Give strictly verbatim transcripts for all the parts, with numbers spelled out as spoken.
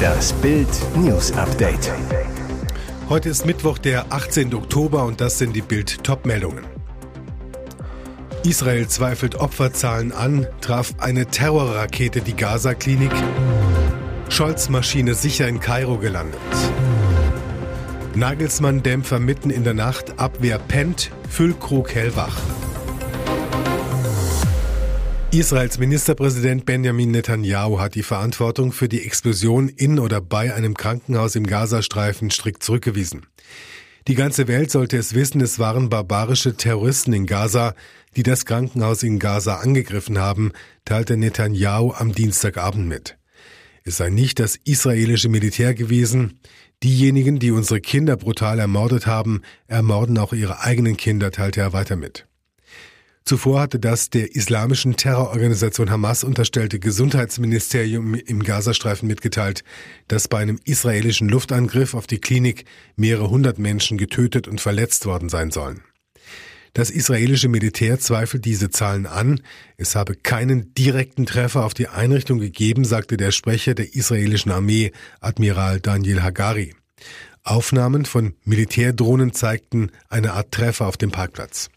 Das BILD-News-Update. Heute ist Mittwoch, der achtzehnten Oktober, und das sind die BILD-Top-Meldungen. Israel zweifelt Opferzahlen an, traf eine Terrorrakete die Gaza-Klinik. Scholz-Maschine sicher in Kairo gelandet. Nagelsmann-Dämpfer mitten in der Nacht, Abwehr pennt, Füllkrug hellwach. Israels Ministerpräsident Benjamin Netanyahu hat die Verantwortung für die Explosion in oder bei einem Krankenhaus im Gazastreifen strikt zurückgewiesen. Die ganze Welt sollte es wissen, es waren barbarische Terroristen in Gaza, die das Krankenhaus in Gaza angegriffen haben, teilte Netanyahu am Dienstagabend mit. Es sei nicht das israelische Militär gewesen. Diejenigen, die unsere Kinder brutal ermordet haben, ermorden auch ihre eigenen Kinder, teilte er weiter mit. Zuvor hatte das der islamischen Terrororganisation Hamas unterstellte Gesundheitsministerium im Gazastreifen mitgeteilt, dass bei einem israelischen Luftangriff auf die Klinik mehrere hundert Menschen getötet und verletzt worden sein sollen. Das israelische Militär zweifelt diese Zahlen an. Es habe keinen direkten Treffer auf die Einrichtung gegeben, sagte der Sprecher der israelischen Armee, Admiral Daniel Hagari. Aufnahmen von Militärdrohnen zeigten eine Art Treffer auf dem Parkplatz.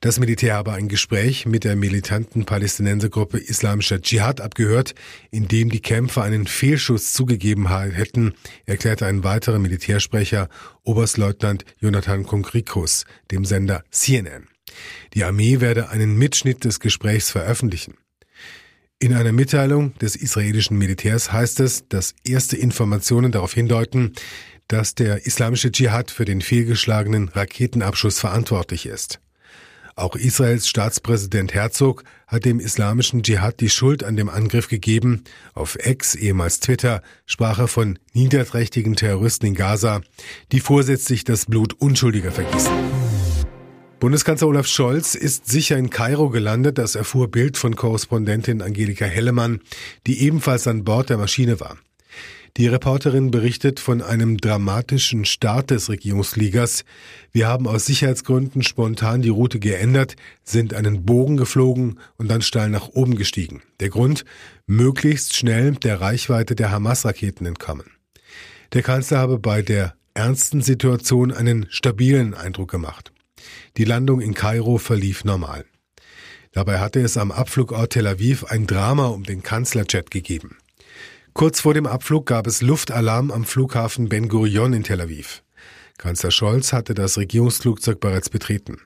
Das Militär habe ein Gespräch mit der militanten Palästinensergruppe Islamischer Dschihad abgehört, in dem die Kämpfer einen Fehlschuss zugegeben hätten, erklärte ein weiterer Militärsprecher, Oberstleutnant Jonathan Kunkrikos, dem Sender C N N. Die Armee werde einen Mitschnitt des Gesprächs veröffentlichen. In einer Mitteilung des israelischen Militärs heißt es, dass erste Informationen darauf hindeuten, dass der Islamische Dschihad für den fehlgeschlagenen Raketenabschuss verantwortlich ist. Auch Israels Staatspräsident Herzog hat dem islamischen Dschihad die Schuld an dem Angriff gegeben. Auf X, ehemals Twitter, sprach er von niederträchtigen Terroristen in Gaza, die vorsätzlich das Blut Unschuldiger vergießen. Bundeskanzler Olaf Scholz ist sicher in Kairo gelandet, das erfuhr Bild von Korrespondentin Angelika Hellemann, die ebenfalls an Bord der Maschine war. Die Reporterin berichtet von einem dramatischen Start des Regierungsfliegers. Wir haben aus Sicherheitsgründen spontan die Route geändert, sind einen Bogen geflogen und dann steil nach oben gestiegen. Der Grund? Möglichst schnell der Reichweite der Hamas-Raketen entkommen. Der Kanzler habe bei der ernsten Situation einen stabilen Eindruck gemacht. Die Landung in Kairo verlief normal. Dabei hatte es am Abflugort Tel Aviv ein Drama um den Kanzlerjet gegeben. Kurz vor dem Abflug gab es Luftalarm am Flughafen Ben-Gurion in Tel Aviv. Kanzler Scholz hatte das Regierungsflugzeug bereits betreten.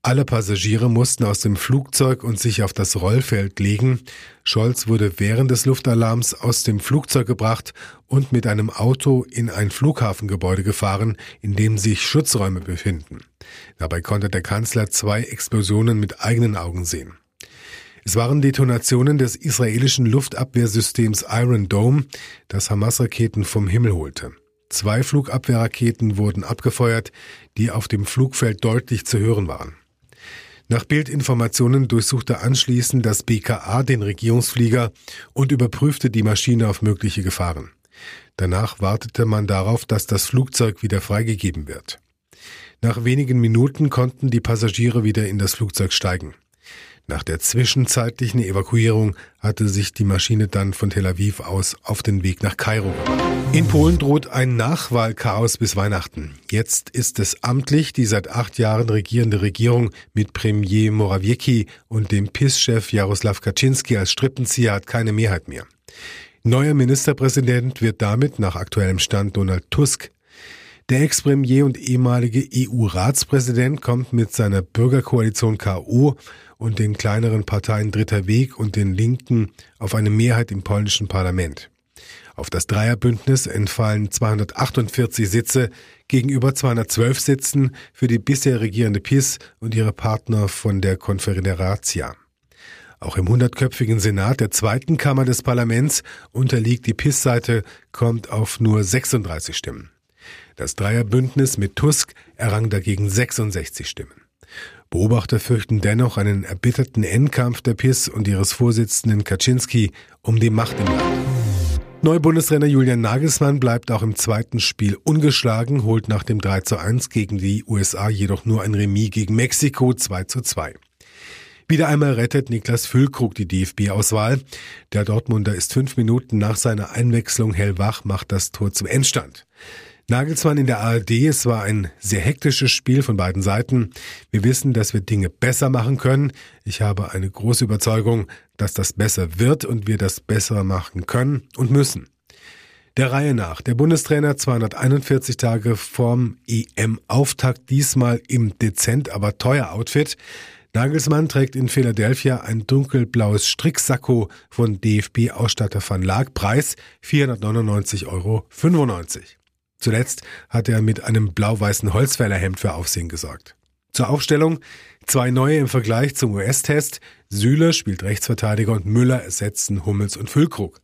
Alle Passagiere mussten aus dem Flugzeug und sich auf das Rollfeld legen. Scholz wurde während des Luftalarms aus dem Flugzeug gebracht und mit einem Auto in ein Flughafengebäude gefahren, in dem sich Schutzräume befinden. Dabei konnte der Kanzler zwei Explosionen mit eigenen Augen sehen. Es waren Detonationen des israelischen Luftabwehrsystems Iron Dome, das Hamas-Raketen vom Himmel holte. Zwei Flugabwehrraketen wurden abgefeuert, die auf dem Flugfeld deutlich zu hören waren. Nach Bildinformationen durchsuchte anschließend das B K A den Regierungsflieger und überprüfte die Maschine auf mögliche Gefahren. Danach wartete man darauf, dass das Flugzeug wieder freigegeben wird. Nach wenigen Minuten konnten die Passagiere wieder in das Flugzeug steigen. Nach der zwischenzeitlichen Evakuierung hatte sich die Maschine dann von Tel Aviv aus auf den Weg nach Kairo gemacht. In Polen droht ein Nachwahlchaos bis Weihnachten. Jetzt ist es amtlich, die seit acht Jahren regierende Regierung mit Premier Morawiecki und dem P I S-Chef Jaroslaw Kaczynski als Strippenzieher hat keine Mehrheit mehr. Neuer Ministerpräsident wird damit nach aktuellem Stand Donald Tusk. Der Ex-Premier und ehemalige E U-Ratspräsident kommt mit seiner Bürgerkoalition K O und den kleineren Parteien Dritter Weg und den Linken auf eine Mehrheit im polnischen Parlament. Auf das Dreierbündnis entfallen zweihundertachtundvierzig Sitze gegenüber zweihundertzwölf Sitzen für die bisher regierende P I S und ihre Partner von der Konföderacja. Auch im hundertköpfigen Senat der zweiten Kammer des Parlaments unterliegt die P I S-Seite, kommt auf nur sechsunddreißig Stimmen. Das Dreierbündnis mit Tusk errang dagegen sechsundsechzig Stimmen. Beobachter fürchten dennoch einen erbitterten Endkampf der P I S und ihres Vorsitzenden Kaczynski um die Macht im Land. Neubundestrainer Julian Nagelsmann bleibt auch im zweiten Spiel ungeschlagen, holt nach dem drei zu eins gegen die U S A jedoch nur ein Remis gegen Mexiko zwei zu zwei. Wieder einmal rettet Niklas Füllkrug die D F B-Auswahl. Der Dortmunder ist fünf Minuten nach seiner Einwechslung hellwach, macht das Tor zum Endstand. Nagelsmann in der A R D, es war ein sehr hektisches Spiel von beiden Seiten. Wir wissen, dass wir Dinge besser machen können. Ich habe eine große Überzeugung, dass das besser wird und wir das besser machen können und müssen. Der Reihe nach. Der Bundestrainer zweihunderteinundvierzig Tage vorm E M-Auftakt, diesmal im dezent, aber teuer Outfit. Nagelsmann trägt in Philadelphia ein dunkelblaues Stricksacko von D F B-Ausstatter Van Laak, Preis vierhundertneunundneunzig Euro fünfundneunzig. Zuletzt hat er mit einem blau-weißen Holzfällerhemd für Aufsehen gesorgt. Zur Aufstellung zwei neue im Vergleich zum U S-Test. Süle spielt Rechtsverteidiger und Müller ersetzen Hummels und Füllkrug.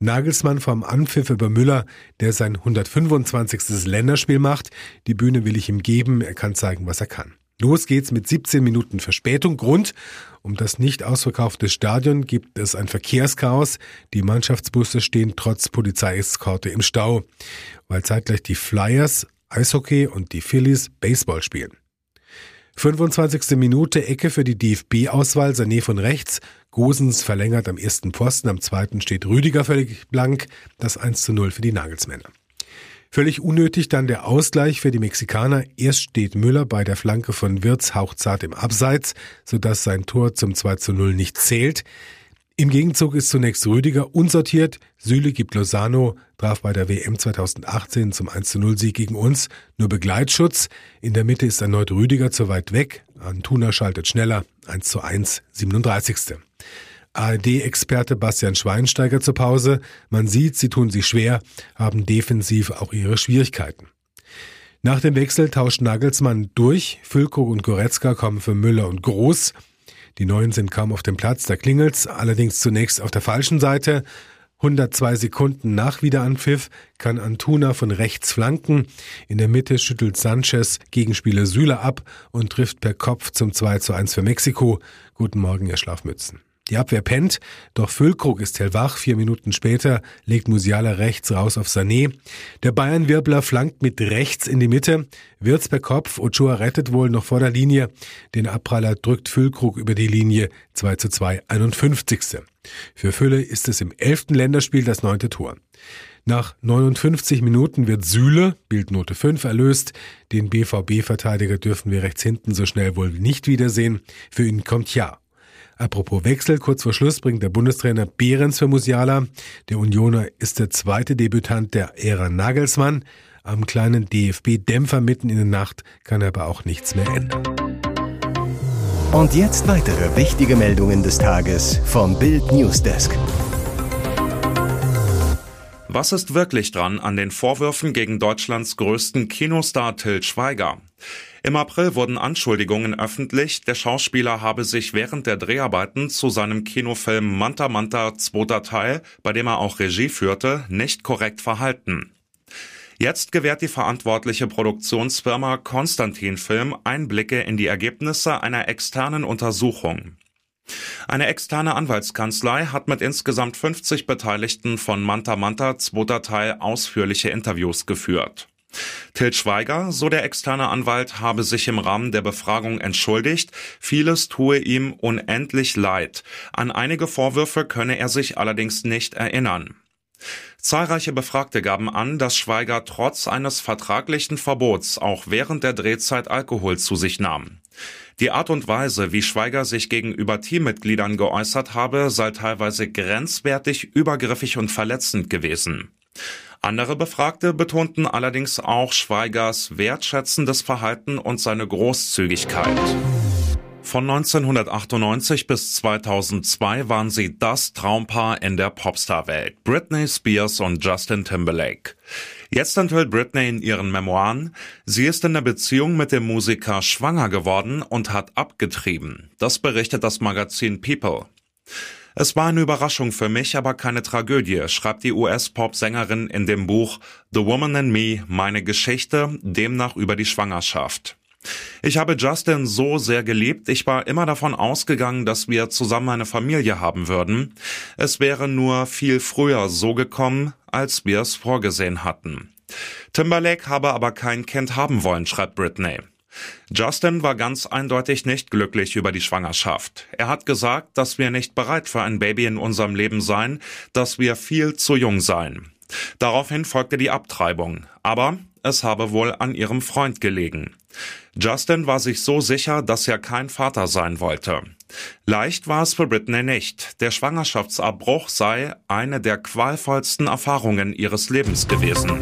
Nagelsmann vom Anpfiff über Müller, der sein hundertfünfundzwanzigste Länderspiel macht. Die Bühne will ich ihm geben, er kann zeigen, was er kann. Los geht's mit siebzehn Minuten Verspätung. Grund: um das nicht ausverkaufte Stadion gibt es ein Verkehrschaos. Die Mannschaftsbusse stehen trotz Polizeieskorte im Stau, weil zeitgleich die Flyers Eishockey und die Phillies Baseball spielen. fünfundzwanzigste Minute Ecke für die D F B-Auswahl, Sané von rechts, Gosens verlängert am ersten Posten, am zweiten steht Rüdiger völlig blank, das eins zu null für die Nagelsmänner. Völlig unnötig dann der Ausgleich für die Mexikaner. Erst steht Müller bei der Flanke von Wirtz hauchzart im Abseits, sodass sein Tor zum zwei zu null nicht zählt. Im Gegenzug ist zunächst Rüdiger unsortiert. Süle gibt Lozano, traf bei der W M zweitausendachtzehn zum eins zu null Sieg gegen uns nur Begleitschutz. In der Mitte ist erneut Rüdiger zu weit weg. Antuna schaltet schneller, eins zu eins, siebenunddreißigste A R D-Experte Bastian Schweinsteiger zur Pause. Man sieht, sie tun sich schwer, haben defensiv auch ihre Schwierigkeiten. Nach dem Wechsel tauscht Nagelsmann durch. Füllkrug und Goretzka kommen für Müller und Groß. Die Neuen sind kaum auf dem Platz, da klingelt's. Allerdings zunächst auf der falschen Seite. hundertzwei Sekunden nach Wiederanpfiff kann Antuna von rechts flanken. In der Mitte schüttelt Sanchez Gegenspieler Süle ab und trifft per Kopf zum zwei zu eins für Mexiko. Guten Morgen, ihr Schlafmützen. Die Abwehr pennt, doch Füllkrug ist hellwach. Vier Minuten später legt Musiala rechts raus auf Sané. Der Bayern-Wirbler flankt mit rechts in die Mitte. Wirtz per Kopf, Ochoa rettet wohl noch vor der Linie. Den Abpraller drückt Füllkrug über die Linie, zwei zu zwei, einundfünfzigste Für Fülle ist es im elften Länderspiel das neunte Tor. Nach neunundfünfzig Minuten wird Süle, Bildnote fünf, erlöst. Den B V B-Verteidiger dürfen wir rechts hinten so schnell wohl nicht wiedersehen. Für ihn kommt ja. Apropos Wechsel, kurz vor Schluss bringt der Bundestrainer Behrens für Musiala. Der Unioner ist der zweite Debütant der Ära Nagelsmann. Am kleinen D F B-Dämpfer mitten in der Nacht kann er aber auch nichts mehr ändern. Und jetzt weitere wichtige Meldungen des Tages vom BILD Newsdesk. Was ist wirklich dran an den Vorwürfen gegen Deutschlands größten Kinostar Till Schweiger? Im April wurden Anschuldigungen öffentlich, der Schauspieler habe sich während der Dreharbeiten zu seinem Kinofilm Manta Manta, zweiter Teil, bei dem er auch Regie führte, nicht korrekt verhalten. Jetzt gewährt die verantwortliche Produktionsfirma Constantin Film Einblicke in die Ergebnisse einer externen Untersuchung. Eine externe Anwaltskanzlei hat mit insgesamt fünfzig Beteiligten von Manta Manta, zweiter Teil, ausführliche Interviews geführt. Till Schweiger, so der externe Anwalt, habe sich im Rahmen der Befragung entschuldigt, vieles tue ihm unendlich leid. An einige Vorwürfe könne er sich allerdings nicht erinnern. Zahlreiche Befragte gaben an, dass Schweiger trotz eines vertraglichen Verbots auch während der Drehzeit Alkohol zu sich nahm. Die Art und Weise, wie Schweiger sich gegenüber Teammitgliedern geäußert habe, sei teilweise grenzwertig, übergriffig und verletzend gewesen. Andere Befragte betonten allerdings auch Schweigers wertschätzendes Verhalten und seine Großzügigkeit. Von neunzehnhundertachtundneunzig bis zweitausendzwei waren sie das Traumpaar in der Popstar-Welt, Britney Spears und Justin Timberlake. Jetzt enthüllt Britney in ihren Memoiren, sie ist in der Beziehung mit dem Musiker schwanger geworden und hat abgetrieben. Das berichtet das Magazin People. Es war eine Überraschung für mich, aber keine Tragödie, schreibt die U S-Pop-Sängerin in dem Buch The Woman in Me, meine Geschichte, demnach über die Schwangerschaft. Ich habe Justin so sehr geliebt, ich war immer davon ausgegangen, dass wir zusammen eine Familie haben würden. Es wäre nur viel früher so gekommen, als wir es vorgesehen hatten. Timberlake habe aber kein Kind haben wollen, schreibt Britney. Justin war ganz eindeutig nicht glücklich über die Schwangerschaft. Er hat gesagt, dass wir nicht bereit für ein Baby in unserem Leben seien, dass wir viel zu jung seien. Daraufhin folgte die Abtreibung, aber es habe wohl an ihrem Freund gelegen. Justin war sich so sicher, dass er kein Vater sein wollte. Leicht war es für Britney nicht. Der Schwangerschaftsabbruch sei eine der qualvollsten Erfahrungen ihres Lebens gewesen.